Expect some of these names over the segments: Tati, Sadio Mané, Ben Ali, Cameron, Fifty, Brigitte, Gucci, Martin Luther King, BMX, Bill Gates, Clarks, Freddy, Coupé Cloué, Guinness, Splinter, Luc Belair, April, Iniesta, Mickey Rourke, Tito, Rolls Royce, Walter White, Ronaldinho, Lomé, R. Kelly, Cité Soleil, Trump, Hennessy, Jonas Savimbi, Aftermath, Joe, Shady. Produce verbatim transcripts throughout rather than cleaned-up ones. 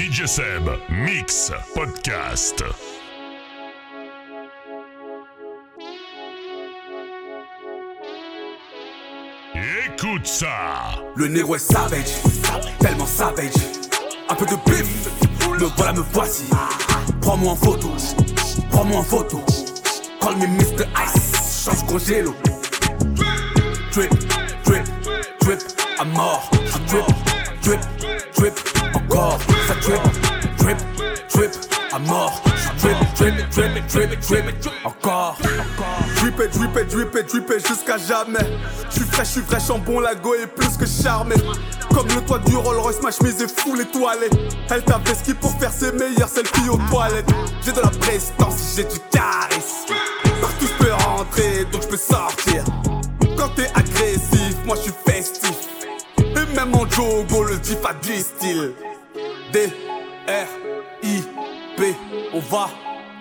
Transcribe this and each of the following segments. D J Seb, Mix, Podcast. Écoute ça. Le négro est savage, tellement savage. Un peu de bif, me voilà, me voici. Prends-moi en photo, prends-moi en photo. Call me mister Ice, change congélo. Drip, drip, drip, à mort. Je drip, drip, drip, encore. Ça drip, drip, drip, à mort. Je drip, drip, drip, drip, drip, drip, encore. Drip et drip et drip et drip et jusqu'à jamais. J'suis fraîche, j'suis fraîche en bon lago et plus que charmé. Comme le toit du Rolls Royce, ma chemise est full étoilée. Elle tape les skis pour faire ses meilleures selfies aux toilettes. J'ai de la prestance, j'ai du charisme. Partout j'peux rentrer, donc j'peux sortir. Quand t'es agressif, moi j'suis festif. Et même en jogo, le diff a du style. D R I P, on va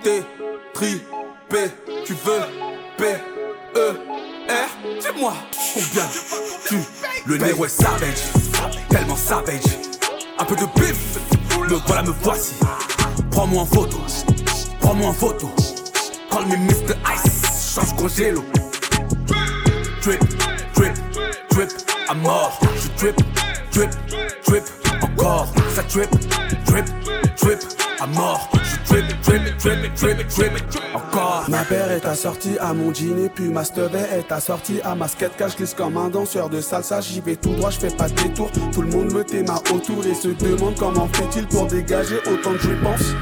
t'étriper. Tu veux P E R, dis-moi combien tu le négro est savage, tellement savage. Un peu de bif, me voilà, me voici. Prends-moi en photo, prends-moi en photo. Call me mister Ice, change congélo. Drip, drip, drip, à mort. Je drip, drip, drip, encore. Ça drip, drip, drip, à mort. Drip, drip, drip, drip, drip, drip, encore. Ma paire est assortie à mon jean et puis ma stevée est assortie à ma skatecar. Je glisse comme un danseur de salsa, j'y vais tout droit, je fais pas de détour. Tout le monde me téma autour et se demande comment fait-il pour dégager autant de jouissances.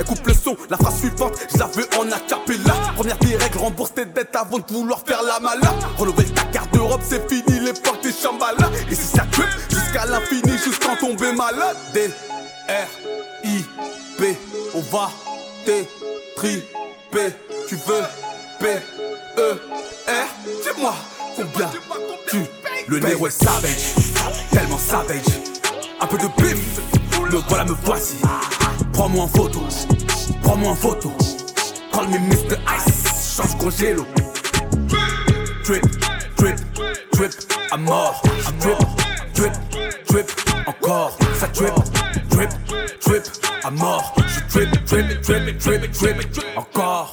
Écoute le son, la phrase suivante, je la veux en acapella. Première des règles, rembourse tes dettes avant de vouloir faire la mala. Relever ta garde-robe, c'est fini l'époque des chambalas. Et si ça tue, jusqu'à l'infini, jusqu'en tomber malade. D R I P, on va t'étriper. Tu veux P E R, dis-moi combien tu le négro est savage, tellement savage. Un peu de bif, me voilà, me voici. Prends-moi en photo, prends-moi en photo. Call me mister Ice, change congélo. Drip, drip, drip, à mort. Drip, drip, drip, encore. Ça drip, drip, drip, à mort. Je drip, drip, drip, drip, drip, drip, encore.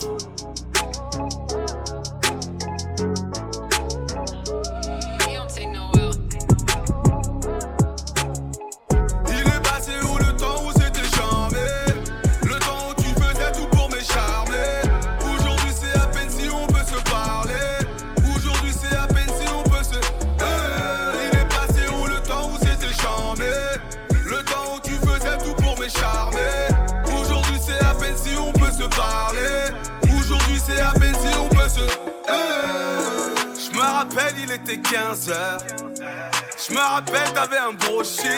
Il était quinze heures. Je me rappelle, t'avais un gros chic.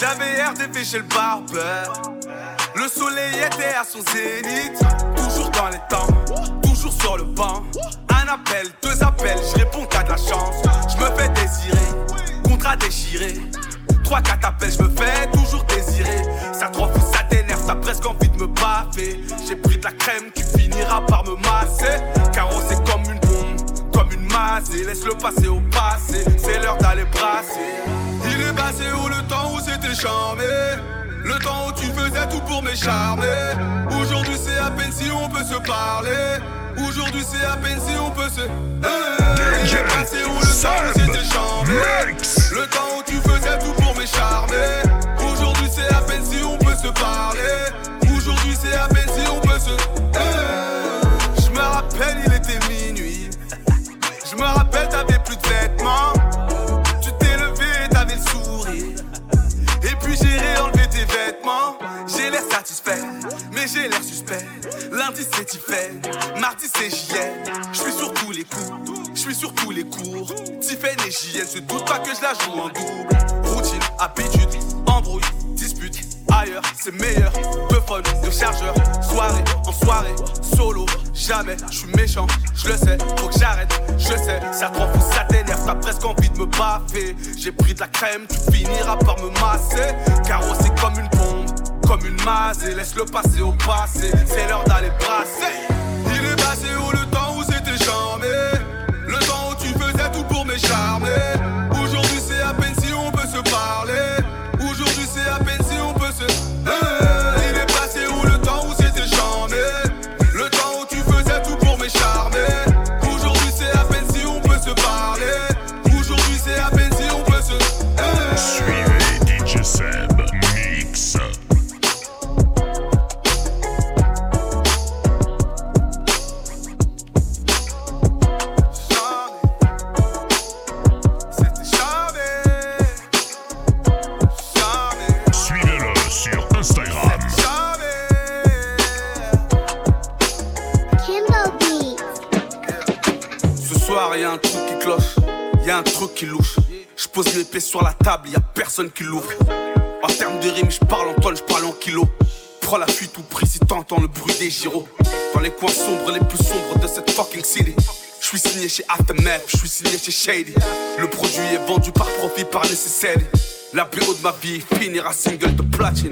J'avais R D V chez le barbeur. Le soleil était à son zénith. Toujours dans les temps, toujours sur le banc. Un appel, deux appels, je réponds, t'as de la chance. Je me fais désirer, contrat déchiré. Trois, quatre appels, je me fais toujours désirer. Ça te refuse, ça t'énerve, t'as presque envie de me baffer. J'ai pris de la crème qui finira par me masser. Carrossé comme une bombe, comme une masse, et laisse le passé au passé. C'est l'heure d'aller brasser. Il est passé où le temps où c'était charmé, le temps où tu faisais tout pour m'écharmer. Aujourd'hui c'est à peine si on peut se parler. Aujourd'hui c'est à peine si on peut se... Hey, il est passé où le Seb, temps où c'était charmé, le temps où tu faisais tout pour m'écharmer. Aujourd'hui c'est à peine si on peut se parler. Aujourd'hui c'est à peine si on peut se... Hey, je me rappelle il était minuit. Je me rappelle t'avais plus de vêtements. Tu t'es levé et t'avais le sourire. Et puis j'ai réenlevé tes vêtements. J'ai l'air satisfait, mais j'ai l'air suspect. Lundi c'est Tiffany, mardi c'est J N. Je suis sur tous les coups, je suis sur tous les cours. Tiffany et J N se doutent pas que je la joue en double. Routine, habitude, embrouille, dispute. Ailleurs, c'est meilleur, peu fun, de chargeur. Soirée, en soirée, solo. Jamais, je suis méchant, je le sais, faut que j'arrête, je sais. Ça te renfou, ça t'énerve, t'as presque envie de me baffer. J'ai pris de la crème, tu finiras par me masser. Carreau, c'est comme une bombe, comme une masse. Et laisse le passé au passé, c'est l'heure d'aller brasser. Il est passé où le temps où c'était charmé, le temps où tu faisais tout pour m'écharmer. Aujourd'hui c'est à peine si on peut se parler. Aujourd'hui c'est à peine si on peut se... y'a un truc qui louche. J'pose l'épée sur la table, y'a personne qui l'ouvre. En termes de rime, j'parle en tonnes, j'parle en kilos. Prends la fuite ou pris si t'entends le bruit des gyros. Dans les coins sombres, les plus sombres de cette fucking city. J'suis signé chez Aftermath, j'suis signé chez Shady. Le produit est vendu par profit, par nécessité. La bio de ma vie finira single de platine.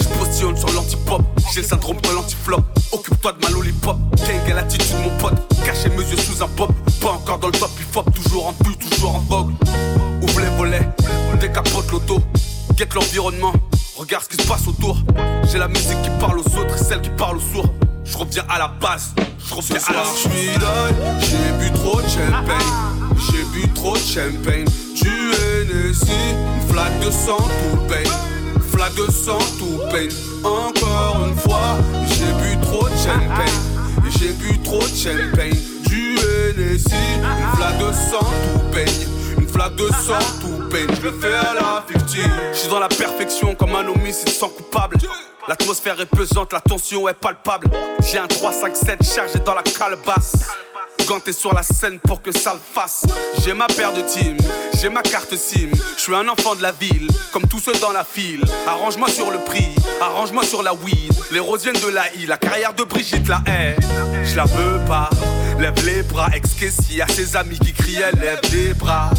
J'positionne sur l'anti-pop, j'ai le syndrome de l'anti-flop. Occupe-toi de ma lollipop, gang à l'attitude mon pote. Cachez mes yeux sous un bob, pas encore dans le top hip-hop. Toujours en bulle, toujours en vogue. Ouvre les volets, décapote l'auto. Guette l'environnement, regarde ce qui se passe autour. J'ai la musique qui parle aux autres et celle qui parle aux sourds. Je reviens à la base, je reviens à la source. J'ai bu trop de champagne, j'ai bu trop de champagne. Du Hennessy, une flaque de sang tout peigne, flaque de sang tout peigne. Encore une fois, j'ai bu trop de champagne, j'ai bu trop de champagne. Du Hennessy, une flaque de sang tout peigne, une flaque de sang tout peigne. Je le fais à la Fifty, je suis dans la perfection comme un homicide sans coupable. L'atmosphère est pesante, la tension est palpable. J'ai un trois cinq sept chargé dans la calebasse. Ganté sur la scène pour que ça le fasse. J'ai ma paire de team, j'ai ma carte SIM. Je suis un enfant de la ville, comme tous ceux dans la file. Arrange-moi sur le prix, arrange-moi sur la weed. Les roses viennent de la I, la carrière de Brigitte la haie. Je la veux pas, lève les bras. Ex-caissier à ses amis qui criaient lève les bras.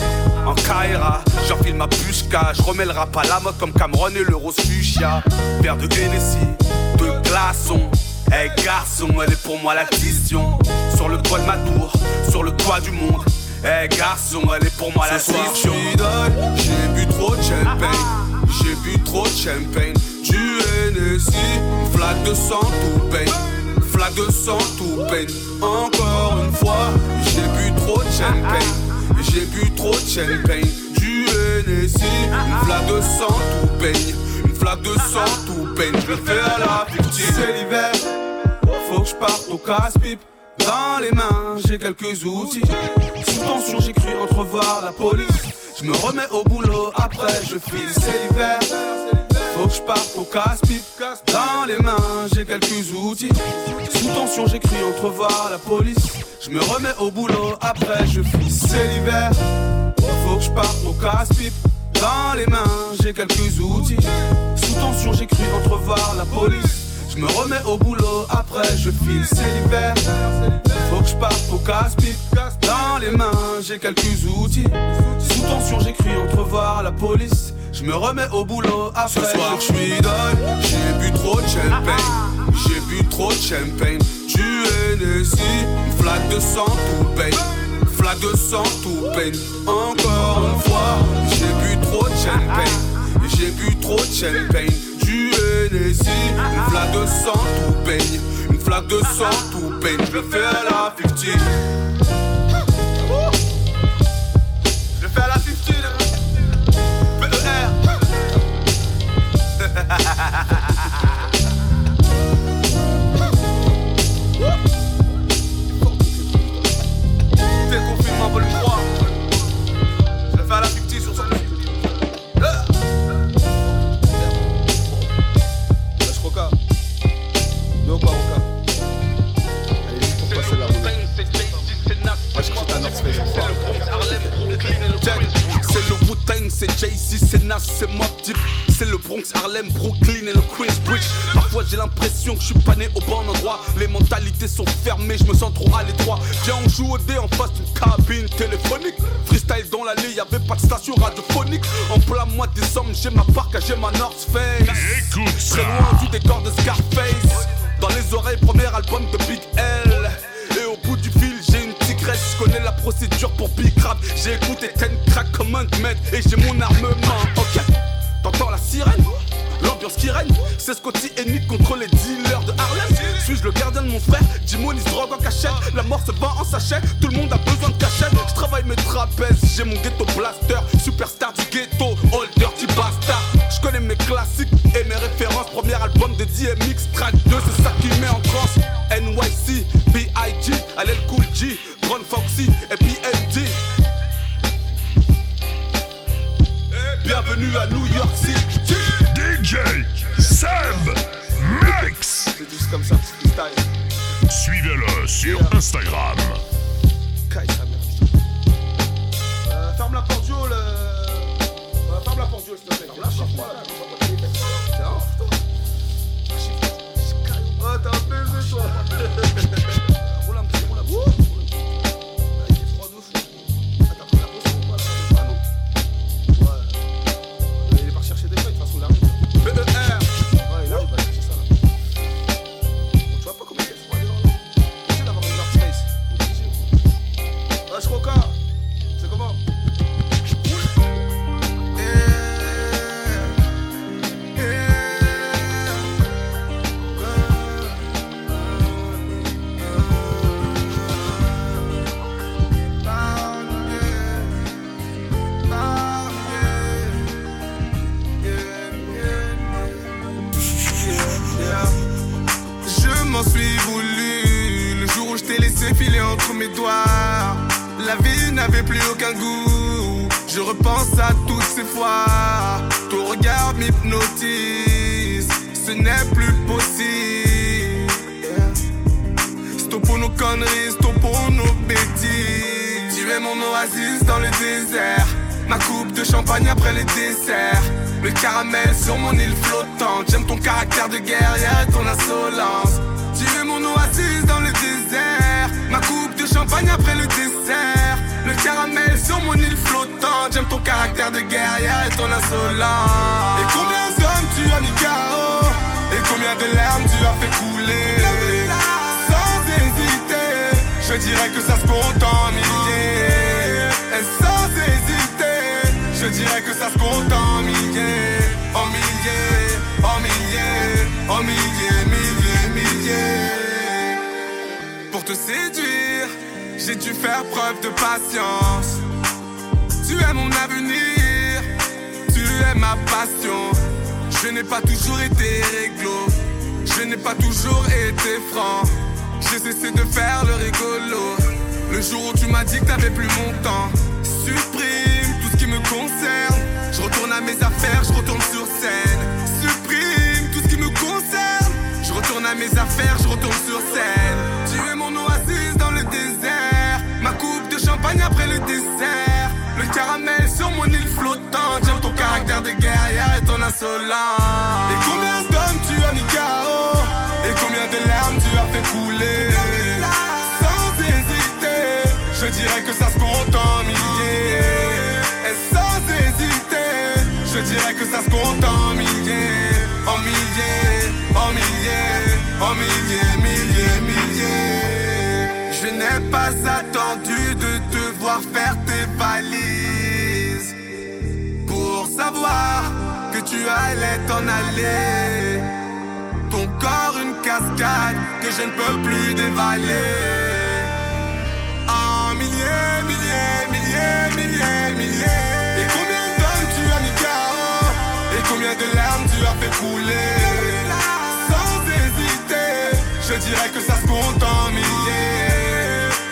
En Kaira, j'enfile ma pushka. Je remets le rap à la mode comme Cameron et le rose fuchsia. Paire de Hennessy, deux glaçons. Hey garçon, elle est pour moi la question. Sur le toit de ma tour, sur le toit du monde. Hey garçon, elle est pour moi la question. J'ai bu trop de champagne, j'ai bu trop de champagne. Du Hennessy, une flaque de sang tout peigne, flaque de sang tout peigne. Encore une fois, j'ai bu trop de champagne, j'ai bu trop de champagne. Du Hennessy, une flaque de sang tout peigne, une flaque de sang tout peigne. Je le fais à la Fifty. C'est l'hiver, faut que je parte au casse-pipe. Dans les mains, j'ai quelques outils. Sous tension, j'ai cru entrevoir la police. Je me remets au boulot, après je file. C'est l'hiver, faut que je parte au casse-pipe. Dans les mains, j'ai quelques outils. Sous tension, j'ai cru entrevoir la police. Je me remets au boulot, après je file. C'est l'hiver, faut que je parte au casse-pipe. Dans les mains, j'ai quelques outils. Sous tension, j'ai cru entrevoir la police. Je me remets au boulot, après je file. C'est l'hiver, faut que je parte au casse-pipe. Dans les mains, j'ai quelques outils. Sous tension, j'ai cru entrevoir la police. Je me remets au boulot, après ce soir je suis deuil. J'ai bu trop de champagne, j'ai bu trop de champagne. Du Hennessy, une flaque de sang tout peigne, flaque de sang tout peigne. Encore une fois, j'ai bu trop de champagne, j'ai bu trop de champagne. Du Hennessy, une flaque de sang tout peigne, une flaque de sang tout peigne. Je le fais à la Fifty. Je le fais à la Fifty. P E R. Déconfinement volume trois. Je le fais à la Fifty sur son. C'est le Wu-Tang, c'est Jay-Z, c'est Nas, c'est Mobb Deep. C'est le Bronx, Harlem, Brooklyn et le Queensbridge. Parfois j'ai l'impression que je suis pas né au bon endroit. Les mentalités sont fermées, je me sens trop à l'étroit. Viens on joue au dé en face d'une cabine téléphonique. Freestyle dans l'allée, y'avait pas de station radiophonique. En plein mois de décembre, j'ai ma parka, j'ai ma North Face. Écoute ça. Très loin du décor de Scarface. Dans les oreilles, premier album de Big L. Et au bout du fil, j'ai une tigresse. Je connais la procédure pour Big Rap. J'ai écouté ten crack comme un mec et j'ai mon armement. Ok, t'entends la sirène, l'ambiance qui règne. C'est Scotty et Nick contre les dealers de Harlem. Suis-je le gardien de mon frère? Dimonis drogue en cachette. La mort se vend en sachet, tout le monde a besoin de cachette. Je travaille mes trapèzes, j'ai mon ghetto blaster. Superstar du ghetto, all dirty bastard. Je connais mes classiques et mes références. Premier album de D M X, track deux, c'est ça qui met en transe. N Y C, B I G, Allel Cool G, Ron Foxy et P M D. Bienvenue à New York City. D J Seb Mix. C'est juste comme ça, petit freestyle. Suivez-le sur Instagram. entre mes doigts. La vie n'avait plus aucun goût. Je repense à toutes ces fois. Ton regard m'hypnotise. Ce n'est plus possible. Stop pour nos conneries, stop pour nos bêtises. Tu es mon oasis dans le désert. Ma coupe de champagne après les desserts. Le caramel sur mon île flottante. J'aime ton caractère de guerrière et ton insolence. Tu es mon oasis dans le désert. Ma coupe de champagne après le dessert. Le caramel sur mon île flottante. J'aime ton caractère de guerrière et ton insolence. Et combien d'hommes tu as mis Garou? Et combien de larmes tu as fait couler? Sans hésiter, je dirais que ça se compte en milliers. Et sans hésiter, je dirais que ça se compte en milliers. En milliers, en milliers, en milliers, milliers, milliers. Pour te séduire, j'ai dû faire preuve de patience. Tu es mon avenir, tu es ma passion. Je n'ai pas toujours été réglo, je n'ai pas toujours été franc. J'ai cessé de faire le rigolo, le jour où tu m'as dit que t'avais plus mon temps. Supprime tout ce qui me concerne, je retourne à mes affaires, je retourne sur scène. Supprime tout ce qui me concerne, je retourne à mes affaires, je retourne sur scène. Tu es mon oasis dans le désert, ma coupe de champagne après le dessert. Le caramel sur mon île flottante, j'aime ton caractère de guerrière et ton insolence. Et combien d'hommes tu as mis K O? Et combien de larmes tu as fait couler? Sans hésiter, je dirais que ça se compte en milliers. Et sans hésiter, je dirais que ça se compte en milliers. En milliers, en milliers, en milliers, milliers, milliers. Je n'ai pas attendu de devoir faire tes valises pour savoir que tu allais t'en aller. Ton corps une cascade que je ne peux plus dévaler. En milliers, milliers, milliers, milliers, milliers. Et combien d'hommes tu as mis K O? Et combien de larmes tu as fait couler? Sans hésiter, je dirais que ça se compte en milliers.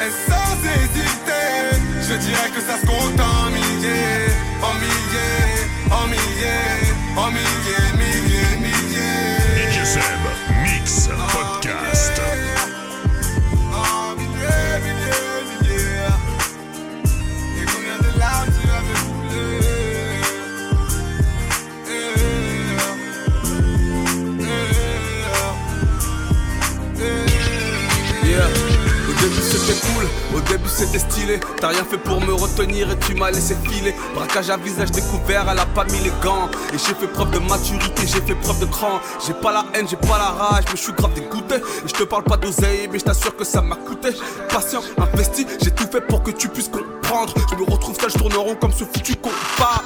Et sans hésiter, je dirais que ça se compte en milliers. En milliers, en milliers, en milliers, milliers, milliers. D J Seb, mix, podcast. C'était cool, au début c'était stylé. T'as rien fait pour me retenir et tu m'as laissé filer. Braquage à visage découvert, elle a pas mis les gants. Et j'ai fait preuve de maturité, j'ai fait preuve de cran. J'ai pas la haine, j'ai pas la rage, mais je suis grave dégoûté. Et je te parle pas d'oseille, mais je t'assure que ça m'a coûté. Patient, investi, j'ai tout fait pour que tu puisses comprendre. Je me retrouve seul, je tourne en rond comme ce foutu compas.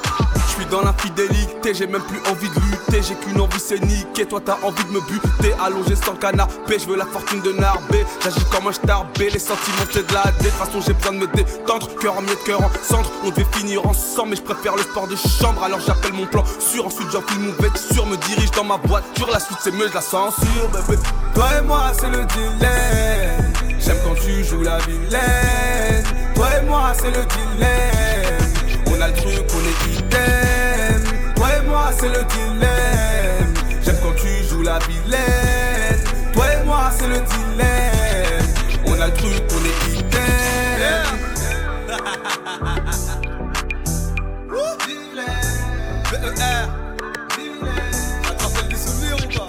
Je suis dans l'infidélité, j'ai même plus envie de lutter. J'ai qu'une envie, c'est niquer, toi t'as envie de me buter. Allongé sans canapé, je veux la fortune de Narbé. J'agis comme un starbé, les sentiments c'est de la dé. De toute façon j'ai besoin de me détendre, cœur en miettes, cœur en cendre. On devait finir ensemble, mais je préfère le sport de chambre. Alors j'appelle mon plan sûr, ensuite j'enfile mon vêtement sûr. Me dirige dans ma voiture, la suite c'est mieux, je la censure, bébé. Toi et moi c'est le dilemme, j'aime quand tu joues la vilaine. Toi et moi c'est le dilemme, on a le truc, on est idem. Toi et moi c'est le dilemme, j'aime quand tu joues la vilaine. Toi et moi c'est le dilemme, on a le truc, on est idem. Dilemme, dilemme. Ça te rappelle des souvenirs ou pas?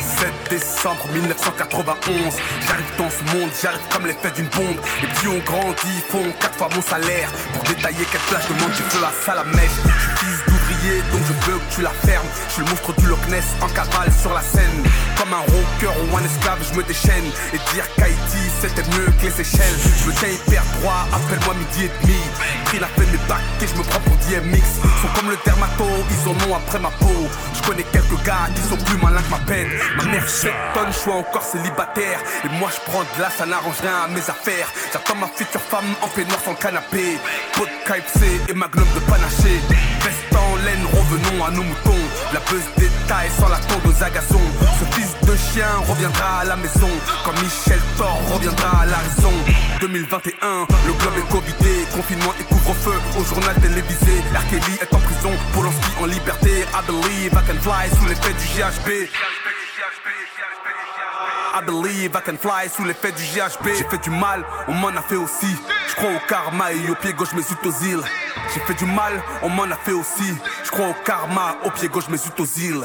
dix-sept décembre mille neuf cent quatre-vingt-onze, j'arrive dans ce monde, j'arrive comme l'effet d'une bombe. Les petits ont grandi, font quatre fois mon salaire. Pour détailler quelle plage demande, tu veux la salle à mèche. Je suis fils d'ouvrier, oublié, donc je veux que tu la fermes. Je suis le monstre du Loch Ness en cavale sur la scène. Comme un rocker ou un esclave, je me déchaîne. Et dire qu'Haïti c'était mieux que les Seychelles. Je me tiens hyper droit, appelle-moi midi et demi. Pris la peine des bacs et je me prends pour D M X. Sont comme le dermato, ils en ont après ma peau. Je connais quelques gars, ils sont plus malins que ma peine. Ma mère s'étonne, je suis encore célibataire. Et moi je prends de là, ça n'arrange rien à mes affaires. J'attends ma future femme en peignoir sur le canapé. Pot de K F C et magnum de panaché. Veste en laine, revenons à nos moutons. La buzz détaille sans la tombe aux agaçons. Ce fils de chien reviendra à la maison, quand Michel Thor reviendra à la raison. Deux mille vingt et un, le globe est covidé. Confinement et couvre-feu au journal télévisé. R. Kelly est en prison, Polanski en liberté. I believe I can fly sous l'effet du G H B. I believe I can fly sous l'effet du G H B. J'ai fait du mal, on m'en a fait aussi. Je crois au karma et au pied gauche mes zut aux îles. J'ai fait du mal, on m'en a fait aussi. Je crois au karma, au pied gauche mes zut aux îles.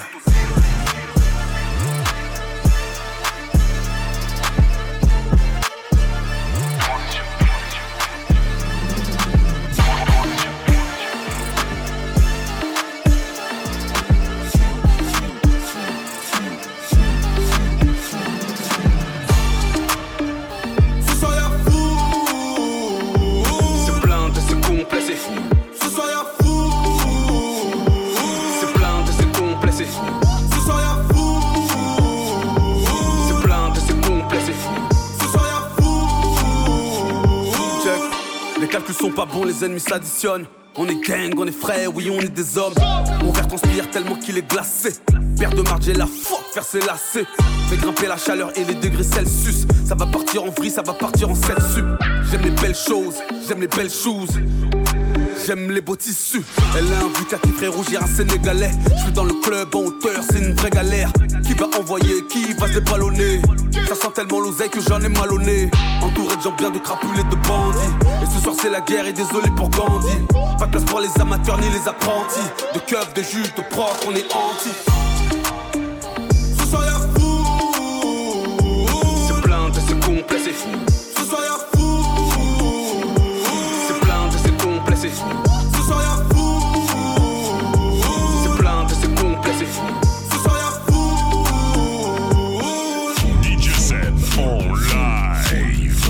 Les ennemis s'additionnent, on est gang, on est frères, oui on est des hommes. Mon verre transpire tellement qu'il est glacé. Père de marge, j'ai la foi, faire ses lacets. Fais grimper la chaleur et les degrés Celsius. Ça va partir en vrille, ça va partir en sept sup. J'aime les belles choses, j'aime les belles choses. J'aime les beaux tissus. Elle a un butin qui ferait rougir un Sénégalais. Je suis dans le club en hauteur, c'est une vraie galère. Qui va envoyer, qui va se déballonner. Ça sent tellement l'oseille que j'en ai mal au nez. Entouré de gens bien de crapules et de bandits. Et ce soir c'est la guerre et désolé pour Gandhi. Pas de place pour les amateurs ni les apprentis. De keufs, de juges, de profs, on est anti. Ce soir y'a fou. C'est plein de ce complet, c'est fou. Ce soir y'a fou. Ce soir y'a fou. C'est plein de ces complet, c'est fou. Ce soir y'a fou. D J Seb en live.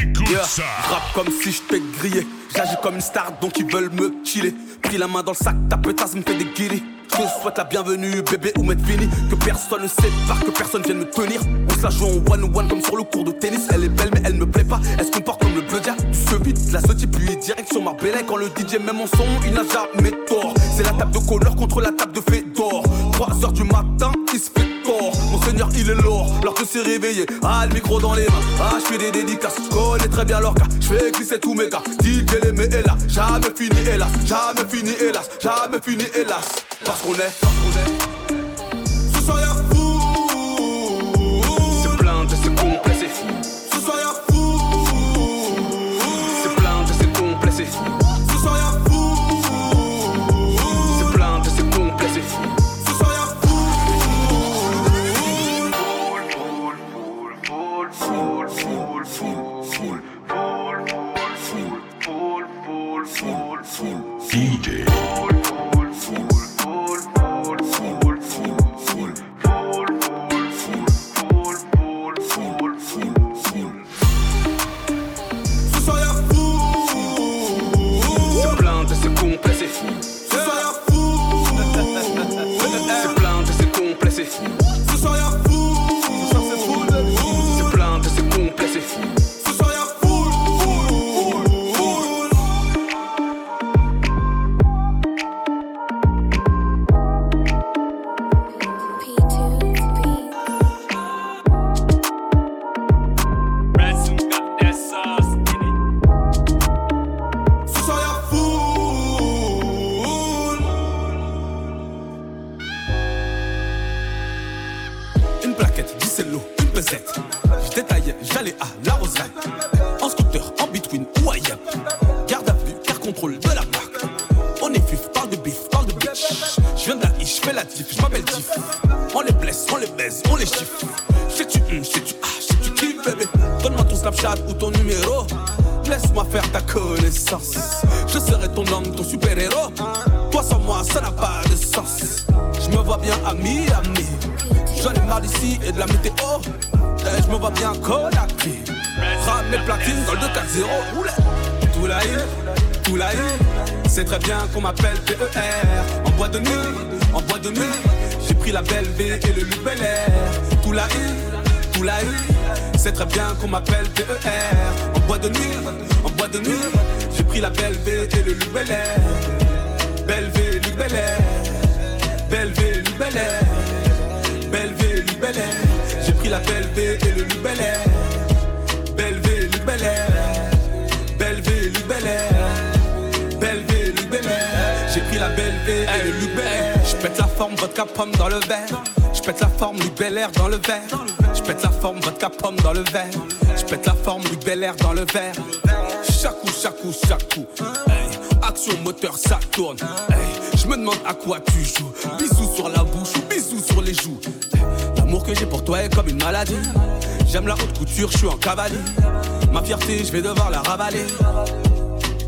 Écoute yeah. ça. Rappe comme si j'étais grillé. J'agis comme une star donc ils veulent me chiller. Pris la main dans le sac, ta petasse me fait des guillis. Je te souhaite la bienvenue, bébé ou m'être fini. Que personne ne sépare, que personne vienne me tenir. On se la joue en one-on-one comme sur le court de tennis. Elle est belle mais elle me plaît pas, elle se comporte comme le bleu dia. Tu se vide, la sautille puis direction Marbella. Quand le D J met mon son, il n'a jamais tort. C'est la table de couleur contre la table de Fedor. Trois heures du matin, il se fait tort. Mon seigneur il est lourd, lorsque s'est réveillé. Ah le micro dans les mains, ah je fais des dédicaces. Je connais très bien leur cas, je fais glisser tous mes gars. D J les met hélas, jamais fini hélas. Jamais fini hélas, jamais fini hélas. Parce qu'on est, parce qu'on est. Ce soir y'a fou. C'est plein de ces complets, c'est fou. Ce soir y'a fou. C'est plein de ces complets, c'est fou. Ce soir y'a fou. C'est plein de ces complets, c'est fou. Ce soir y'a fou. Foule, foule, foule, foule, foule, foule, foule, foule, foule, foule, foule, Toi sans moi, ça n'a pas de sens. Je me vois bien à Miami. J'en ai marre d'ici et de la météo. Je me vois bien Conakry. Rame les platines, gold de quatre zéro. Tout la hit, tout la hit. C'est très bien qu'on m'appelle P E R. En bois de nuit, en bois de nuit. J'ai pris la belle V et le Luc Belair. Tout la hit, tout la hit. C'est très bien qu'on m'appelle P E R. En bois de nuit, en bois de nuit. J'ai pris la belle V et le Luc Belair. Belle V, Luc Belair. Belle V, Luc Belair. Belle V, Luc Belair. J'ai pris la belle V et le Luc Belair. Belle V, Luc Belair. Belle V, Luc Belair. Belle V, Luc Belair. J'ai pris la belle V et le Luc Belair. J'pète la forme, vodka pomme dans le verre. J'pète la forme, Luc Belair dans le verre. J'pète la forme, vodka pomme dans le verre. J'pète la forme, Luc Belair dans le verre. Chaque coup, chaque coup, chaque coup. Action moteur, ça tourne. Hey, je me demande à quoi tu joues. Bisous sur la bouche ou bisous sur les joues. L'amour que j'ai pour toi est comme une maladie. J'aime la haute couture, je suis en cavalier. Ma fierté, je vais devoir la ravaler.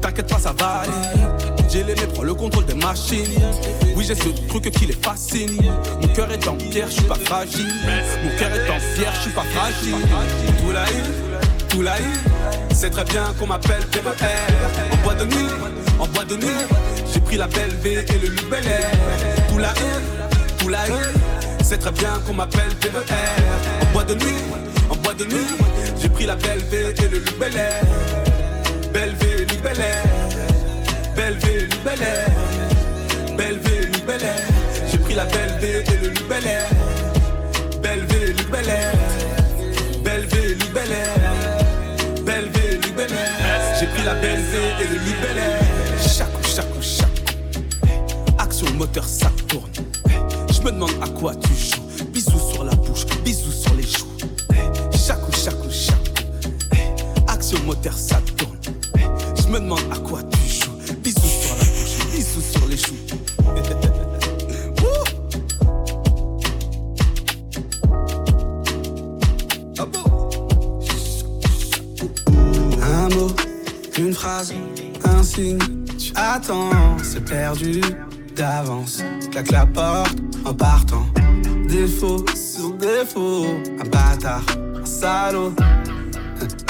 T'inquiète pas, ça va aller. J'ai les mains, prends le contrôle des machines. Oui, j'ai ce truc qui les fascine. Mon cœur est en pierre, je suis pas fragile. Mon cœur est en pierre, je suis pas fragile. Tout la île, tout la île. C'est très bien qu'on m'appelle P E R. En bois de nuit, en bois de nuit. J'ai pris la belle V et le Luc Belair. Tout la haine, tout la haine. C'est très bien qu'on m'appelle P E R. En bois de nuit, en bois de nuit. J'ai pris la belle V et le Luc Belair. Belle V, Luc Belair. Belle V, Luc Belair. Belle V, Luc Belair. J'ai pris la belle V et le Luc Belair. Belle V, Luc Belair. Belle V, Luc Belair. Belle V, Luc Belair. J'ai pris la belle V et le Luc Belair. Chaque coup, chaque coup, chaque coup. Action moteur, ça tourne. Je me demande à quoi tu joues. Bisous sur la bouche, bisous sur les joues. Chaque coup, chaque coup, chaque coup. Action moteur, ça tourne. Je me demande à quoi tu joues. Bisous sur la bouche, bisous sur les joues. Un mot, une phrase, un signe, tu attends, c'est perdu d'avance. Claque la porte en partant. Défaut sur défaut, un bâtard, un salaud.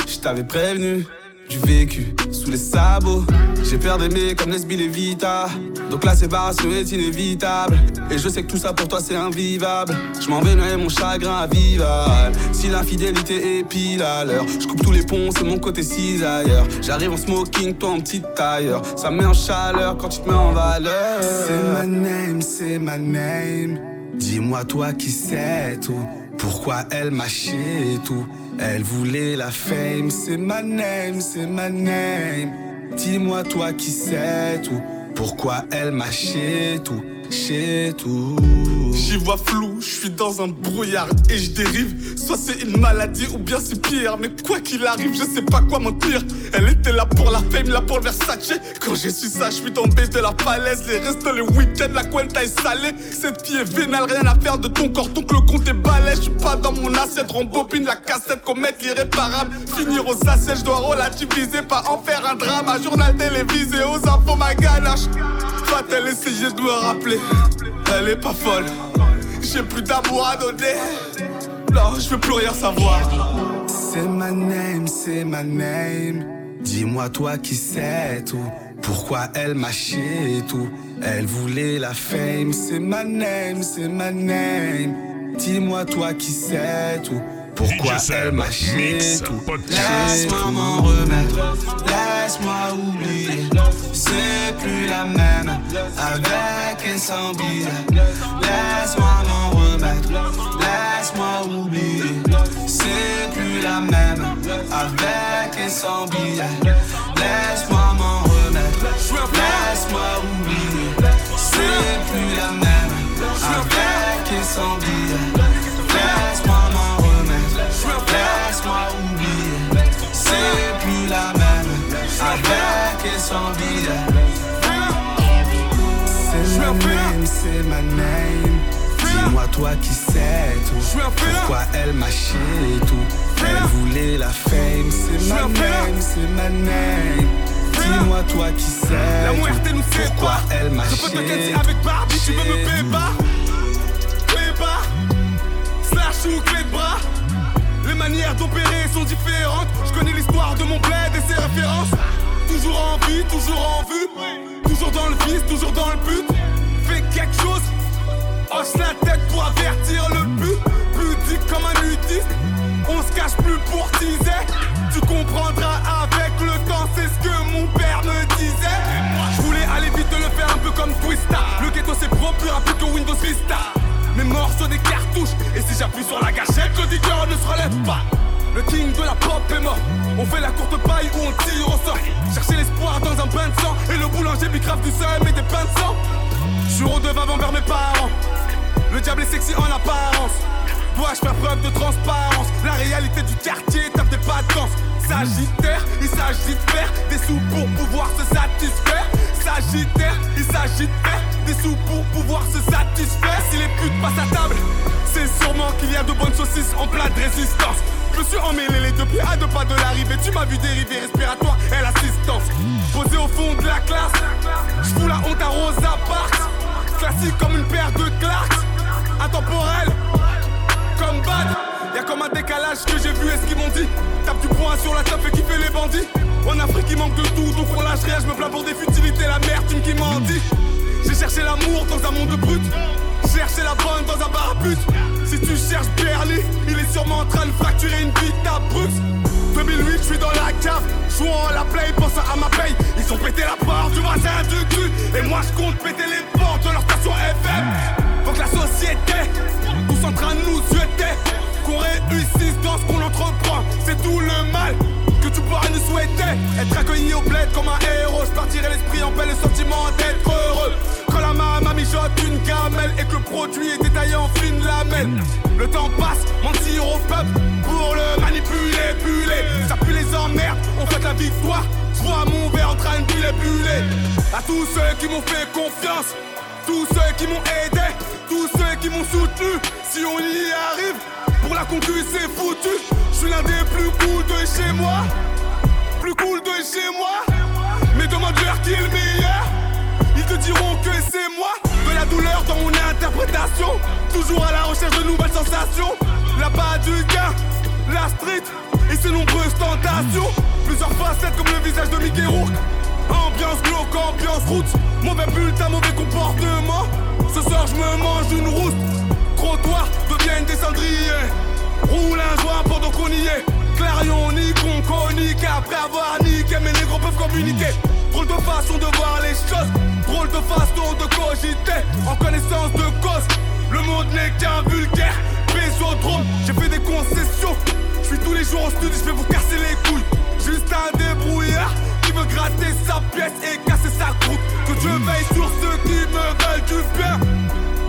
Je t'avais prévenu, du vécu sous les sabots. J'ai peur d'aimer comme Nesby et Vita. Donc la séparation est inévitable. Et je sais que tout ça pour toi c'est invivable. Je m'en vais noyer mon chagrin à Vival. Si l'infidélité est pile à l'heure, je coupe tous les ponts, c'est mon côté cisailleur. J'arrive en smoking, toi en petite tailleur. Ça me met en chaleur quand tu te mets en valeur. C'est my name, c'est my name. Dis-moi toi qui sais tout. Pourquoi elle mâchait et tout. Elle voulait la fame. C'est my name, c'est my name. Dis-moi toi qui sais tout. Pourquoi elle m'a chez tout, chez tout. J'y vois flou, je suis dans un brouillard et je dérive. Soit c'est une maladie ou bien c'est pire. Mais quoi qu'il arrive, je sais pas quoi mentir. Elle était là pour la fame, là pour le Versace. Quand j'ai su ça, je suis tombé de la falaise. Les restes, le week-end, la cuenta est salée. Cette fille est vénale, rien à faire de ton corps. Donc le compte est balai, je suis pas dans mon assiette. Rembobine la cassette, commettre l'irréparable. Finir aux assiettes, je dois relativiser. Pas en faire un drame, un journal télévisé. Aux infos, ma ganache. Va-t-elle essayer de me rappeler? Elle est pas folle. J'ai plus d'amour à donner. Non, je veux plus rien savoir. C'est my name, c'est my name. Dis-moi toi qui sais tout. Pourquoi elle m'a chié et tout. Elle voulait la fame. C'est my name, c'est my name. Dis-moi toi qui sais tout. Pourquoi elle m'a chié et tout. Laisse-moi m'en remettre. Laisse-moi oublier. C'est plus la même. Avec et sans bille. Laisse-moi m'en remettre. Laisse-moi oublier. C'est plus la même. Avec et sans bille. Laisse-moi m'en remettre. Laisse-moi oublier. C'est plus la même. Avec et sans bille. Laisse-moi m'en remettre. Laisse-moi oublier. C'est plus la même. Avec et sans billets. C'est my name, c'est my name. Dis-moi toi qui sais tout. Pourquoi elle m'a chié et tout. Elle voulait la fame. C'est my name, c'est my name. Dis-moi toi qui sais. La muerte nous fait pas. Elle m'a chié. Je peux t'inquiéter avec Barbie, tu veux me payer pas. Payer pas. Slash ou clé de bras. Les manières d'opérer sont différentes. Je connais l'histoire de mon bled et ses références. Toujours en vie, toujours en vue. Toujours dans le vice, toujours dans le but. Fais quelque chose. Hoche la tête pour avertir le but. Pudique comme un nudiste. On se cache plus pour teaser. Tu comprendras avec le temps, c'est ce que mon père me disait. Je voulais aller vite, le faire un peu comme Twista. Le ghetto c'est propre, plus rapide que Windows Vista. Mes morceaux des cartouches. Et si j'appuie sur la gâchette, l'auditeur ne se relève pas. Le king de la pop est mort. On fait la courte paille ou on tire au sort. Chercher l'espoir dans un bain de sang. Et le boulanger bicrave du seum et des pains de sang. Je suis redevable envers mes parents. Le diable est sexy en apparence. Dois-je faire preuve de transparence? La réalité du quartier tape des pas de danse. Sagittaire, il s'agit de faire des sous pour pouvoir se satisfaire. Sagittaire, il s'agit de faire des sous pour pouvoir se satisfaire. Si les putes passent à table, c'est sûrement qu'il y a de bonnes saucisses en plat de résistance. Je me suis emmêlé les deux pieds à deux pas de l'arrivée. Tu m'as vu dériver, respiratoire et l'assistance. Posé au fond de la classe, j'fous la honte à Rosa Parks. Classique comme une paire de Clarks. Intemporel comme bad, y'a comme un décalage que j'ai vu et ce qu'ils m'ont dit. Tape du poing sur la table, fait kiffer les bandits. En Afrique il manque de tout, donc on lâche rien. Je me plains pour des futilités, la l'amertume qui m'en dit. J'ai cherché l'amour dans un monde brut. Chercher la bonne dans un bar à but. Si tu cherches Berly, il est sûrement en train de fracturer une bite à Bruxelles. Deux mille huit, je suis dans la cave, jouant à la play, pensant à ma paye. Ils ont pété la porte du voisin du cul. Et moi je compte péter les portes de leur station F M. Faut que la société, tous en train de nous jeter, qu'on réussisse dans ce qu'on entreprend. C'est tout le mal que tu pourras nous souhaiter. Être accueilli au bled comme un héros. Je partirai l'esprit en paix, le sentiment d'être heureux. Quand la maman mijote une gamelle et que le produit est détaillé en fine lamelle. Le temps passe, mentir au peuple pour le manipuler, buller. Ça pue les emmerdes, on fête la victoire. Je vois mon verre en train de buller, buller. A tous ceux qui m'ont fait confiance, tous ceux qui m'ont aidé, tous ceux qui m'ont soutenu. Si on y arrive, pour la concu c'est foutu. Je suis l'un des plus cool de chez moi. Plus cool de chez moi. Mais demande-leur qui est le meilleur. Ils te diront que c'est moi. De la douleur dans mon interprétation. Toujours à la recherche de nouvelles sensations. Là-bas du gain, la street et ses nombreuses tentations. Plusieurs facettes comme le visage de Mickey Rourke. Ambiance glauque, ambiance route. Mauvais bulletin, mauvais comportement. Ce soir je me mange une rousse. Trottoir deviennent des cendriers. Roule un joint pendant qu'on y est. Clarion, ni con, conique. Après avoir niqué, mes négros peuvent communiquer. Drôle de façon de voir les choses. Drôle de façon de cogiter. En connaissance de cause, le monde n'est qu'un vulgaire pésodrome. J'ai fait des concessions. Je suis tous les jours au studio, je vais vous casser les couilles. Juste un débrouillard qui veut gratter sa pièce et casser sa croûte. Que Dieu veille sur ceux qui me veulent du bien.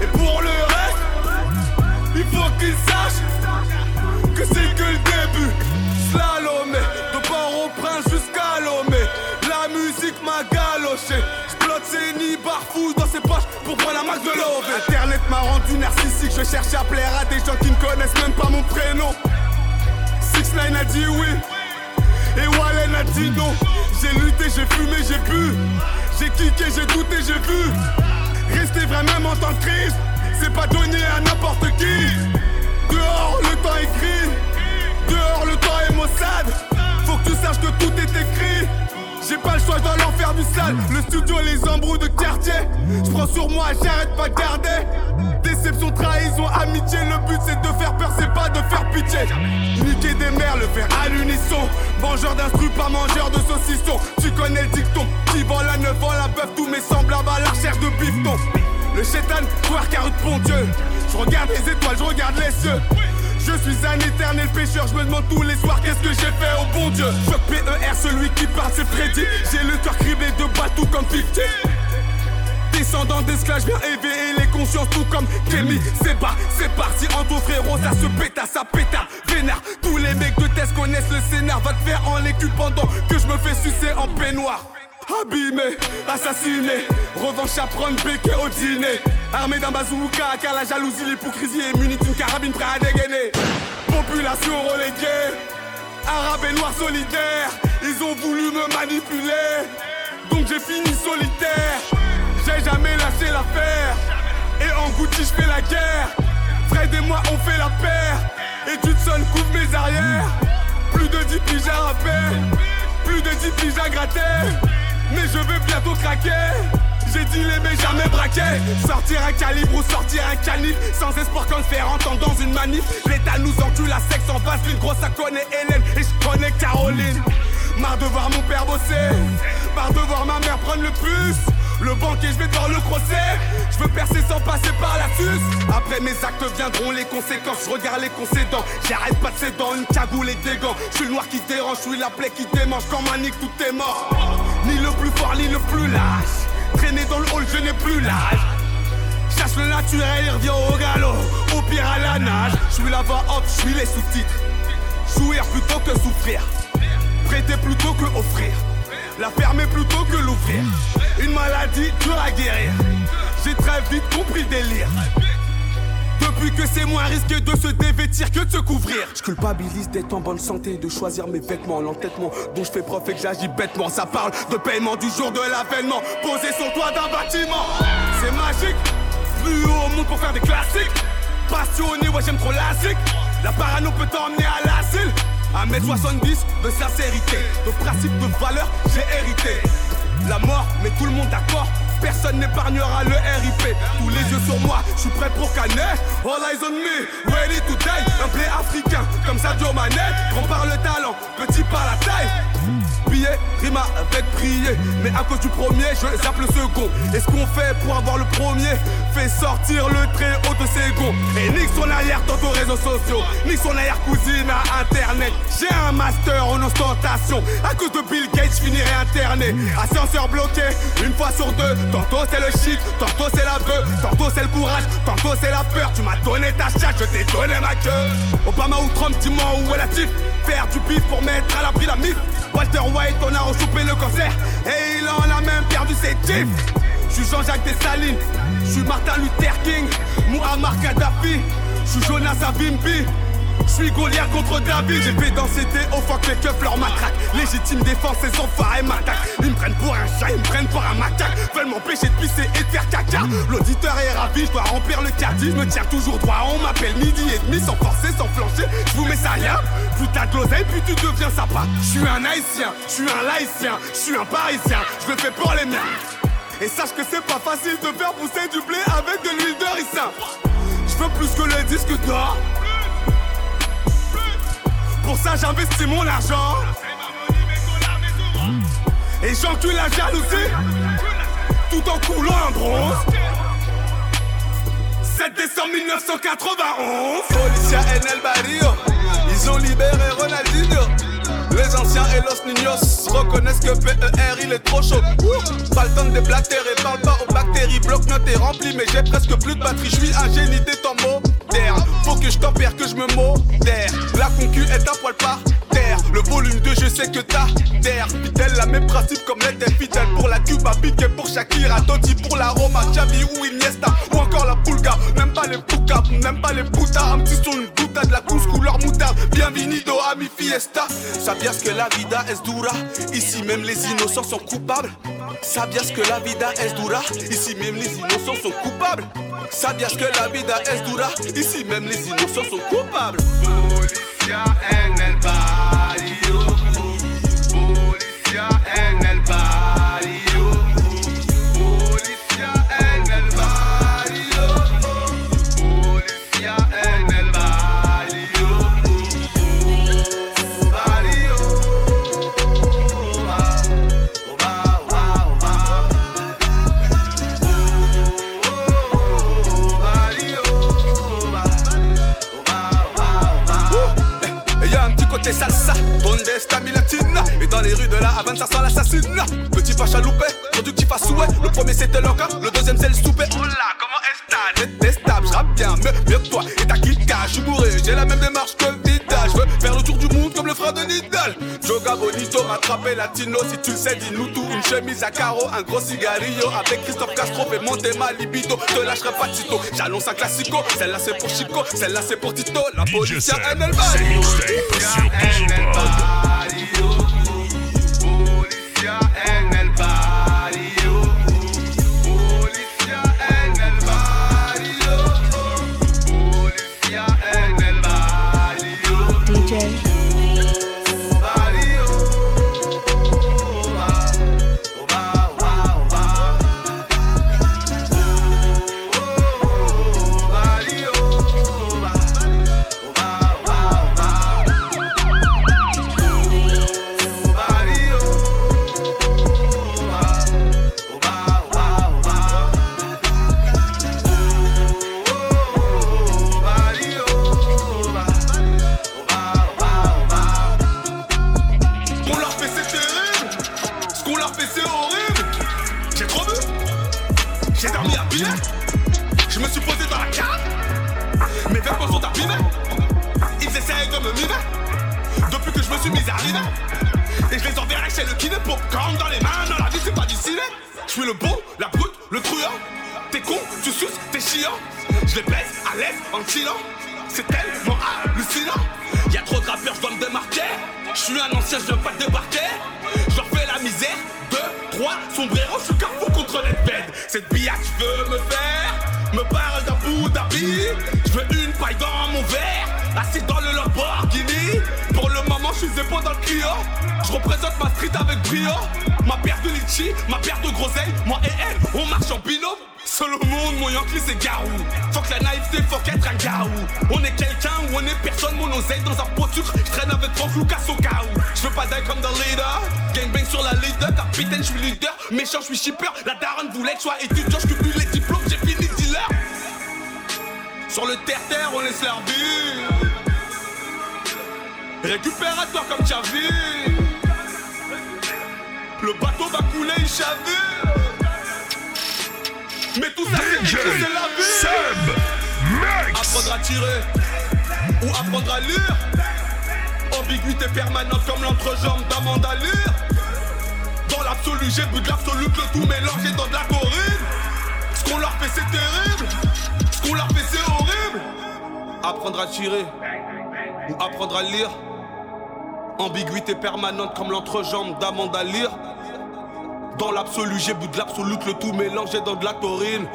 Et pour le reste, il faut qu'ils sachent que c'est que le début. Slalomé, de Port-au-Prince jusqu'à Lomé. La musique m'a galoché. J'plote ses nids barfouilles dans ses poches pour prendre la marque de l'O V. Internet m'a rendu narcissique. Je cherche à plaire à des gens qui ne connaissent même pas mon prénom. Six nine a dit oui. Et Wallen a dit non. J'ai lutté, j'ai fumé, j'ai bu. J'ai kické, j'ai douté, j'ai vu. Rester vrai même en temps de crise, c'est pas donné à n'importe qui. Dehors le temps est gris. Dehors le temps est maussade. Faut que tu saches que tout est écrit. J'ai pas le choix, je dois leur faire du sale. Le studio, les embrouilles de quartier. J'prends sur moi, j'arrête pas de garder. Déception, trahison, amitié. Le but c'est de faire peur, c'est pas de faire pitié. Niquer des mères, le faire à l'unisson. Mangeur d'instru, pas mangeur de saucisson. Tu connais le dicton, qui vend la neuf, vend la bœuf. Tous mes semblables à la recherche de bifton. Le chétan, couard, carotte, bon Dieu. Je regarde les étoiles, je regarde les cieux. Je suis un éternel pécheur, je me demande tous les soirs qu'est-ce que j'ai fait au bon Dieu. Choc P E R, celui qui parle c'est Freddy. J'ai le cœur criblé de bas tout comme Fifty. Descendant d'esclaves, je viens éveiller les consciences tout comme Kémy. C'est bas, c'est parti, en dos frérot, ça se péta, ça péta, vénard. Tous les mecs de test connaissent le scénar. Va te faire en l'écu pendant que je me fais sucer en peignoir. Abîmé, assassiné, revanche à prendre, béquet au dîner. Armé d'un bazooka, car la jalousie, l'hypocrisie est munie d'une carabine prêt à dégainer. Population reléguée, arabe et noir solidaire, ils ont voulu me manipuler. j'ai fini solitaire. J'ai jamais lâché l'affaire. Et en Gucci je fais la guerre. Fred et moi on fait la paire. Et tu te sonnes couvre mes arrières. Plus de dix piges à rapper. Plus de dix piges à gratter. Mais je vais bientôt craquer. J'ai dealé mais jamais braqué. Sortir un calibre ou sortir un canif. Sans espoir qu'on se fait entendre dans une manif. L'État nous encule, la sexe en face. L'une grosse à connaît Hélène et je connais Caroline. Marre de voir mon père bosser. Marre de voir ma mère prendre le puce. Le banquier je vais devoir le crosser. Je veux percer sans passer par la suce. Après mes actes viendront les conséquences. Je regarde les concédants. J'arrête pas de cédant. Une cagoule et des gants. Je suis le noir qui dérange. Je suis la plaie qui démange. Quand manique tout est mort. Ni le plus fort ni le plus lâche. Traîner dans le hall je n'ai plus l'âge. Cherche le naturel il revient au galop. Au pire à la nage. Je suis la voix hop, je suis les sous-titres. Jouir plutôt que souffrir. Prêter plutôt que offrir. La fermer plutôt que l'ouvrir. Une maladie dure à guérir. J'ai très vite compris le délire. Depuis que c'est moins risqué de se dévêtir que de se couvrir. Je culpabilise d'être en bonne santé, de choisir mes vêtements. L'entêtement dont je fais preuve et que j'agis bêtement. Ça parle de paiement du jour de l'avènement. Posé sur toit d'un bâtiment. C'est magique, venu au monde pour faire des classiques. Passionné, ouais j'aime trop l'asique. La parano peut t'emmener à l'asile. un mètre soixante-dix de sincérité, de principe, de valeur, j'ai hérité. La mort, mais tout le monde d'accord. Personne n'épargnera le R I P. Tous les yeux sur moi, je suis prêt pour caner. All eyes on me, ready to die. Un blé africain, comme Sadio Mané. Grand par le talent, petit par la taille. Billet, rima avec prier. Mais à cause du premier, je zappe le second. Et ce qu'on fait pour avoir le premier, fait sortir le très haut de ses gonds. Et nique son arrière dans aux réseaux sociaux. Nique son arrière cousine à internet. J'ai un master en ostentation. À cause de Bill Gates, je finirai interné. Ascenseur bloqué, une fois sur deux. Tantôt c'est le shit, tantôt c'est la veuve, tantôt c'est le courage, tantôt c'est la peur. Tu m'as donné ta chatte, je t'ai donné ma gueule. Obama ou Trump, dis-moi où est la tif. Faire du pif pour mettre à l'abri la mif. Walter White, on a rechoupé le cancer. Et il en a même perdu ses tifs. Je suis Jean-Jacques Dessalines, je suis Martin Luther King, Muammar Kadhafi, je suis Jonas Savimbi. Je suis Goliath contre David. J'ai fait densité au fuck les keufs leur matraque. Légitime défense, les enfants et m'attaquent. Ils me prennent pour un chat, ils me prennent pour un macaque. Veulent m'empêcher de pisser et de faire caca. L'auditeur est ravi, je dois remplir le caddie. Je me tiens toujours droit, on m'appelle midi et demi. Sans forcer, sans flancher, je vous mets ça rien. Putain de l'oseille, puis tu deviens sympa. Je suis un haïtien, je suis un laïcien, je suis un parisien, je le fais pour les miens. Et sache que c'est pas facile de faire pousser du blé avec de l'huile de ricin. Je veux plus que le disque d'or. Pour ça j'investis mon argent. Et j'encule la jalousie. Tout en coulant en bronze. sept décembre mille neuf cent quatre-vingt-onze. Policia en el barrio. Ils ont libéré Ronaldinho. Les anciens et los niños reconnaissent que P E R il est trop chaud. Pas le temps de déblatérer, parle pas aux bactéries. Bloc-notes est rempli mais j'ai presque plus de batterie. Je suis un génie des temps modernes. Faut que je tempère, que je me modère. La concu est un poil par terre. Le volume de je sais que t'as terre. Fidèle à mes principes comme l'était fidèle. Pour la Cuba, Piqué pour Shakira, Dodi pour la Roma, Xavi ou Iniesta. Ou encore la Pulga, même pas les Pouka, même pas les Pouta. Un petit son, une boutade, la couche couleur moutarde. Bienvenido a mi fiesta. Sabias que la vida es dura. Ici même les innocents sont coupables. Sabias que la vida es dura. Ici même les innocents sont coupables. Sabias que la vida es dura. Ici même les innocents sont coupables. Policia en el barrio. Policia en el barrio. Policia en el barrio. Policia en el barrio. Barrio. Oh va, oh va, oh va. Barrio. Côté salsa, donde está mi latina. Et dans les rues de la Havane ça sent l'assassinat. Petit pas chaloupé, productif à souhait. Le premier c'était l'enca, le deuxième c'est le souper. Oh là, comment est-ce détestable. J'rappe bien, mieux, mieux que toi et ta quitta. J'suis bourré, j'ai la même démarche que Vida. J'veux faire le tour du monde comme le frère de Nidal. Joga bonito, rattrapé latino. Si tu le sais, dis-nous tout. Une chemise à carreaux, un gros cigarillo. Avec Christophe Castro, fais monter ma libido. Te lâcherai pas Tito, j'annonce un classico. Celle-là c'est pour Chico, celle-là c'est pour Tito. La policia en el barrio. Policia en el barrio. Policia en el barrio. D J. Permanente comme l'entrejambe d'Amanda Lear. Dans l'absolu, j'ai bu de l'absolu, le tout mélangé dans de la taurine.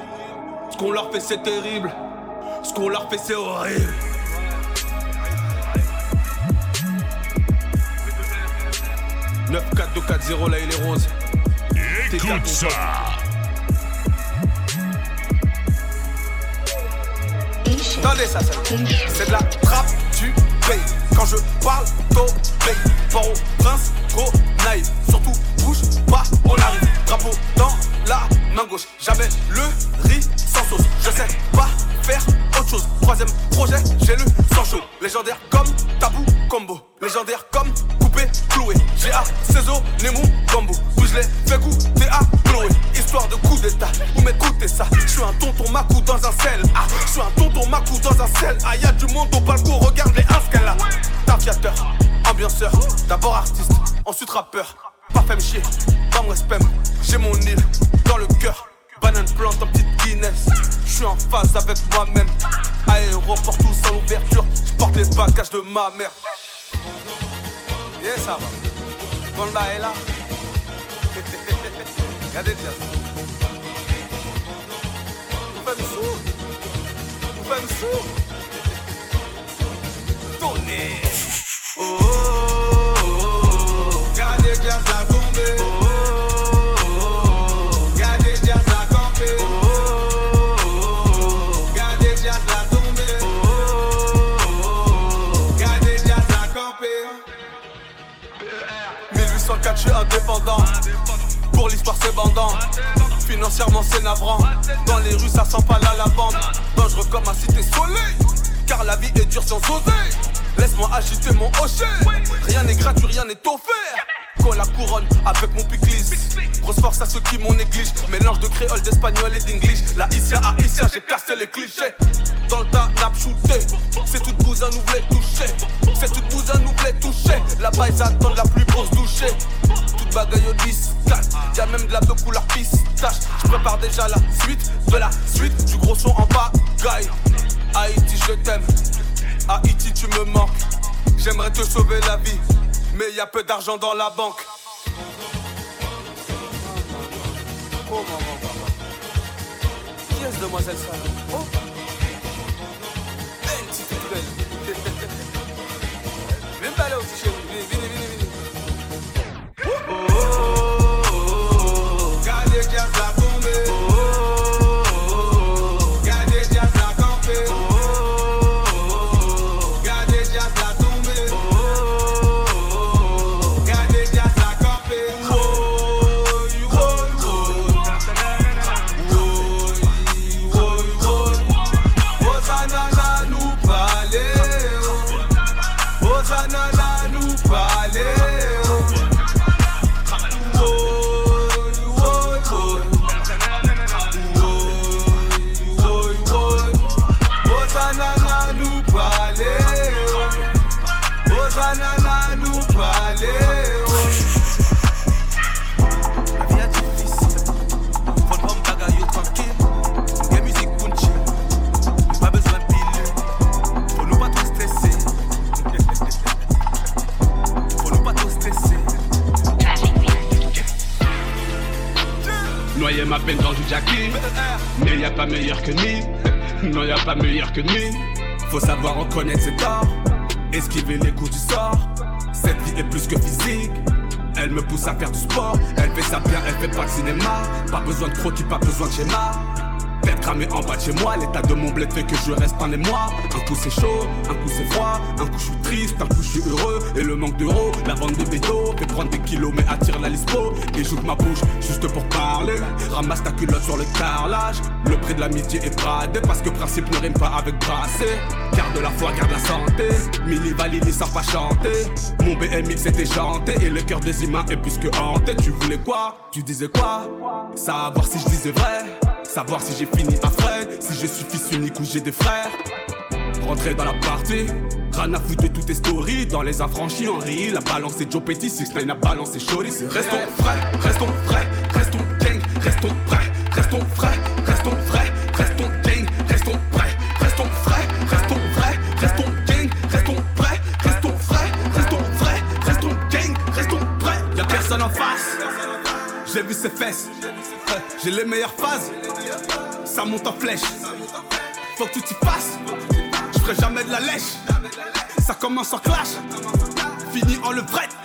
Ce qu'on leur fait, c'est terrible. Ce qu'on leur fait, c'est horrible. neuf quatre deux quatre zéro, là il est rose. Écoute ça. Attendez ça, ça. C'est de la trappe, tu payes. Quand je parle, t'au payes. Port-au-Prince, trop naïf. Surtout, bouge pas, on arrive. Drapeau dans la main gauche. J'avais le riz sans sauce. Je sais pas faire autre chose. Troisième projet, j'ai le sang chaud. Légendaire comme tabou combo. Légendaire comme coupé, cloué. J'ai à Cézo, Nemo, Gambo. Où je les fais goûter à Chloé. Histoire de coup d'état, où m'écoutez ça. Je suis un tonton macou dans un sel. Ah, je suis un tonton macou dans un sel. Ah, y'a du monde au balcon, regarde les as qu'elle a. Tafiateur. Ambianceur, d'abord artiste, ensuite rappeur. Parfait me chier, pas me respect. J'ai mon île dans le cœur. Banane plante en petite Guinness. J'suis en phase avec moi-même. Aéroport tout sans ouverture. J'porte les bagages de ma mère. Yeah, ça va. Gonda est là. Regardez bien. Vous faites sourd. Vous faites sourd. Donnez. Oh, oh, oh, oh, regardez bien ça tomber. Oh, oh, oh, regardez bien ça camper. Oh, oh, oh, regardez bien ça tomber. Oh, oh, oh, regardez bien ça camper. dix-huit cent quatre, je suis indépendant. Pour l'histoire, c'est bandant. Financièrement, c'est navrant. Dans les rues, ça sent pas la lavande. Dangereux comme ma cité soleil. Car la vie est dure sans oser. Laisse-moi agiter mon hocher. Rien n'est gratuit, rien n'est offert. Quand la couronne avec mon piclis. Grosse force à ceux qui m'ont néglige. Mélange de créole, d'espagnol et d'english. La Isia à Isia, j'ai cassé les clichés. Dans le tas, nap shooté. C'est toute bousin, nous voulait toucher. C'est toute bousin, nous voulait toucher. Là-bas, ils attendent la pluie pour se doucher. Toute bagaille au dix quatre. Y'a même de la de couleur pistache. Je prépare déjà la suite de la suite du gros son en bagaille. Haïti, je t'aime. Haïti, tu me manques. J'aimerais te sauver la vie, mais y'a peu d'argent dans la banque. Oh maman, maman. Qui est-ce, demoiselle Salut? Oh, elle, petite belle. là aussi chez vous. Venez, venez, venez, venez. Oh, oh, oh, oh, oh. Regardez qui a la tombée. Oh, oh, oh, oh. Regardez qui a la campée. Oh, oh, oh. Regardez qui a la tombée. Oh, oh, oh. Regardez qui a la campée. Oh, oh, oh. Oh, oh, oh. Osana nous parler. Osana nous parler. Osana nous parler. Noyé ma peine dans du jackie, mais y'a pas meilleur que nous. Non, y'a pas meilleur que nous. Faut savoir reconnaître ses torts, esquiver les coups du sort. Cette vie est plus que physique, elle me pousse à faire du sport. Elle fait ça bien, elle fait pas de cinéma. Pas besoin de croquis, pas besoin de schéma. Tête cramée en bas de chez moi, l'état de mon bled fait que je reste en émoi. Un coup c'est chaud, un coup c'est froid. Un coup je suis triste, un coup je suis heureux. Et le manque d'euros, la vente de bédo fait prendre des kilos mais attire la lispo. Déjoute ma bouche juste pour parler. Ramasse ta culotte sur le carrelage. Le prix de l'amitié est bradé parce que principe ne rime pas avec brassé. Garde la foi, garde la santé. Mini valide, ils savent pas chanter. Mon B M X était chanté et le cœur des humains est plus que hanté. Tu voulais quoi? Tu disais quoi? Savoir si je disais vrai. Savoir si j'ai fini à Fred, si je suis fils unique ou j'ai des frères. Rentrer dans la partie, rien à foutre de toutes tes stories. Dans les affranchis, on rit, la balance est Joe Petit, six nine a balancé Shady. Restons frais, restons frais, restons gang, restons frais, restons frais, restons frais, restons gang, restons frais, restons frais, restons frais, restons gang, restons frais, restons frais, restons frais, restons gang, restons frais. Y'a personne en face, j'ai vu ses fesses. J'ai les meilleures phases, ça monte en flèche. Faut que tu t'y passes, je ferai jamais de la lèche. Ça commence en clash, fini en levrette.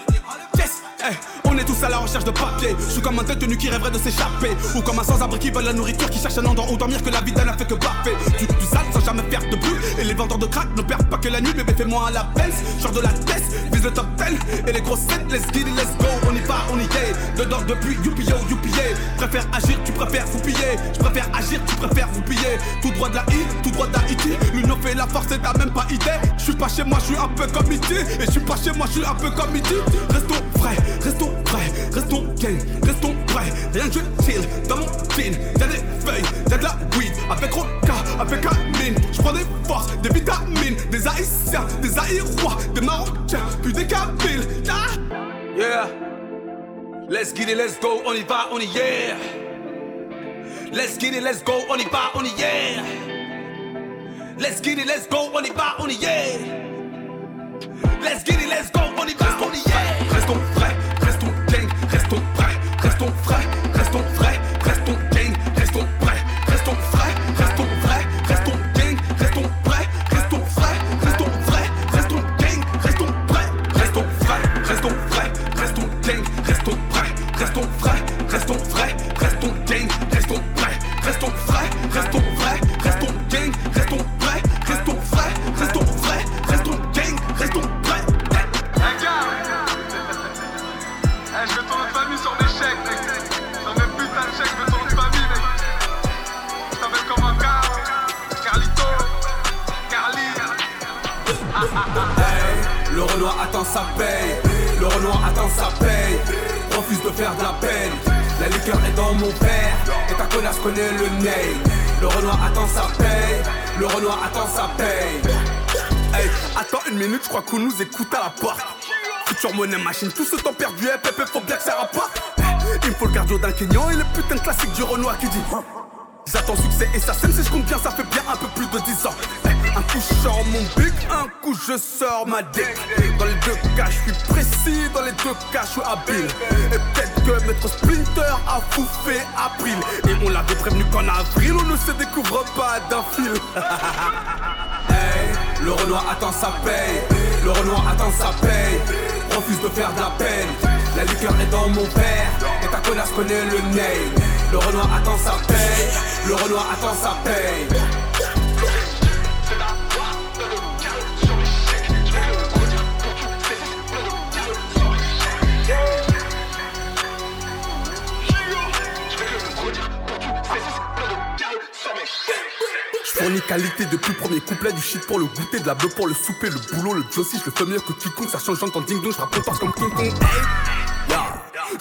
Yes, hey, on est tous à la recherche de papier. Je suis comme un détenu qui rêverait de s'échapper, ou comme un sans-abri qui veut la nourriture, qui cherche un endroit où dormir que la vie n'a fait que baffer. Du, du sale sans jamais perdre de bruit. Et les vendeurs de crack ne perdent pas que la nuit. Bébé fais-moi à la pince, genre de la tête, vise le top dix. Et les grosses têtes, let's get it, let's go. On y va, on y est, dedans depuis, youpi yo, youpi yeah. Préfère agir, tu préfères vous piller. Je préfère agir, tu préfères vous piller. Tout droit de la I, tout droit d'Haïti. L'union fait la force et t'as même pas idée. Je suis pas chez moi, je suis un peu comme Iti. Et je suis pas chez moi, je suis un peu comme Iti. Restons frais, restons frais, restons gang, restons frais. Rien que je chill dans mon jean. Y'a des feuilles, y'a de la weed. Avec Roca, avec Amine. J'prends des forces, des vitamines. Des Haïtiens, des Aïrois, des Marocains, puis des Kabyles. Yeah, yeah. Let's get it, let's go, on y va, on y yeah. Let's get it, let's go, on y va, on y yeah. Let's get it, let's go, on y va, on y yeah. Let's get it, let's go, on y va, on y est. Restons frais, restons gang, restons frais, restons frais, restons frais, restons gang, restons frais, restons frais, restons frais, restons gang, restons frais, restons frais, restons frais, restons gang, restons frais, restons frais, restons frais, restons gang, restons frais, restons frais, restons frais, restons gang, restons frais, restons frais, restons frais, restons gang, restons frais, restons frais, restons frais, restons gang, restons frais. Je veux ton nom de famille sur des chèques, mec. Sur mes putains de chèques, je veux ton nom de famille, mec. Je t'appelle comme un Garou, Carlito, Carly. Hey, le Renoir attend sa paye. Le Renoir attend sa paye. Refuse de faire de la peine. La liqueur est dans mon père. Et ta connasse connaît le nail. Le Renoir attend sa paye. Le Renoir attend sa paye. Hey, attends une minute, je crois qu'on nous écoute à la porte. Sur monnaie machine, tout ce temps perdu, eh, pépé, faut bien que ça rapporte. Il me faut le cardio d'un Kenyan et le putain de classique du Renoir qui dit j'attends succès et ça sème, si je compte bien, ça fait bien un peu plus de dix ans. Un coup je sors mon bic, un coup je sors ma dick. Dans les deux cas je suis précis, dans les deux cas je suis habile. Et peut-être que maître Splinter a fouffé April. Et on l'avait prévenu qu'en avril, on ne se découvre pas d'un fil. Hey, le Renoir attend sa paye. Le Le Renoir attend sa paye, refuse de faire de la peine. La liqueur est dans mon père, et ta connasse connaît le name. Le Renoir attend sa paye, le Renoir attend sa paye. Fourni qualité depuis premier couplet, du shit pour le goûter, de la beuh pour le souper, le boulot, le jossi, je le fais mieux que quiconque, ça change j'entends ding dong, je rappe parce comme King Kong.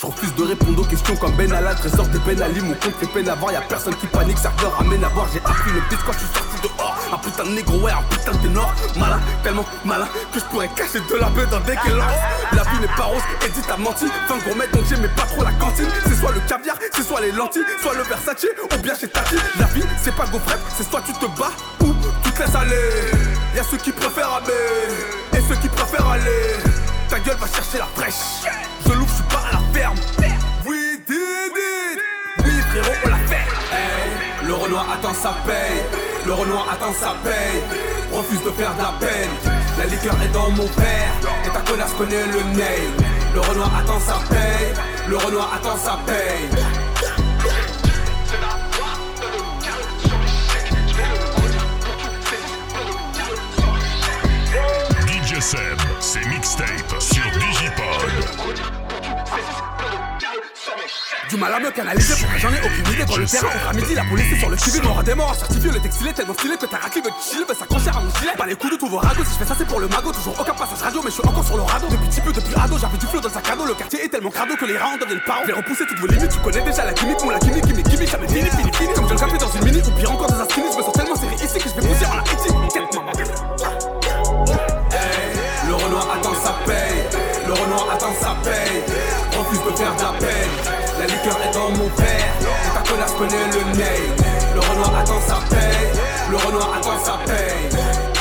Je refuse de répondre aux questions comme Ben Alla, trésor des Ben Ali, mon compte fait peine à voir, y'a personne qui panique, serveur ramène à voir, j'ai appris le disque quand je suis sorti dehors. Un putain de négro, ouais, un putain de ténor, malin, tellement malin que je pourrais cacher de la beuh dans des guélances. La vie n'est pas rose, Edith a menti, fin gourmet donc j'aimais pas trop la cantine. C'est soit le caviar, c'est soit les lentilles, soit le Versace, ou bien chez Tati. La vie, c'est pas gaufrette, c'est soit tu te bats ou tu te laisses aller. Y'a ceux qui préfèrent aller, et ceux qui préfèrent aller. Ta gueule va chercher la fraîche, je l'ouvre, je suis pas à la ferme. We did it, oui frérot, on l'a fait. Hey, le Renoir attend sa paye, le Renoir attend sa paye. Refuse de faire de la peine, la liqueur est dans mon père, et ta connasse connaît le name. Le Renoir attend sa paye, le Renoir attend sa paye. D J Seb, c'est mixtape sur Digipod. Du mal à me canaliser, pourquoi j'en ai aucune idée. Dans le terrain, contre à midi, la police est sur le civil. Mon rendez mort, certifié le textile est tellement stylé que ta raclée veut chill, veut s'accrocher à mon gilet. Pas les coups de tous vos ragots, si je fais ça c'est pour le magot. Toujours aucun passage radio, mais je suis encore sur le radeau. Depuis petit peu, depuis ado, j'avais du flow dans le sac à dos. Le quartier est tellement crado que les rats en deviennent paro. J'ai repoussé toutes vos limites, tu connais déjà la gimmick. Mon la gimmick, gimmick, gimmick, jamais fini, fini, fini. Comme je le rappelle dans une minute, ou pire encore dans un skinny. Je me sens tellement serré ici que je vais pousser en la éthique. Le Renoir attend sa paye, le Renoir attend sa paye. Refuse de faire de la peine, la liqueur est dans mon père, et ta connasse connaît le name. Le Renoir attend sa paye, le Renoir attend sa paye.